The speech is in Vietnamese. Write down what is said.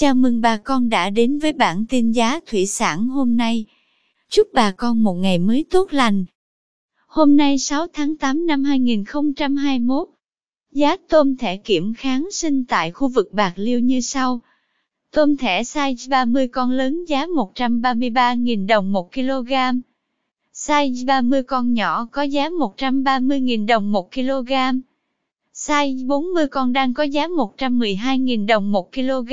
Chào mừng bà con đã đến với bản tin giá thủy sản hôm nay. Chúc bà con một ngày mới tốt lành. Hôm nay 6 tháng 8 năm 2021, giá tôm thẻ kiểm kháng sinh tại khu vực Bạc Liêu như sau. Tôm thẻ size 30 con lớn giá 133.000 đồng 1 kg. Size 30 con nhỏ có giá 130.000 đồng 1 kg. Size 40 con đang có giá 112.000 đồng 1 kg.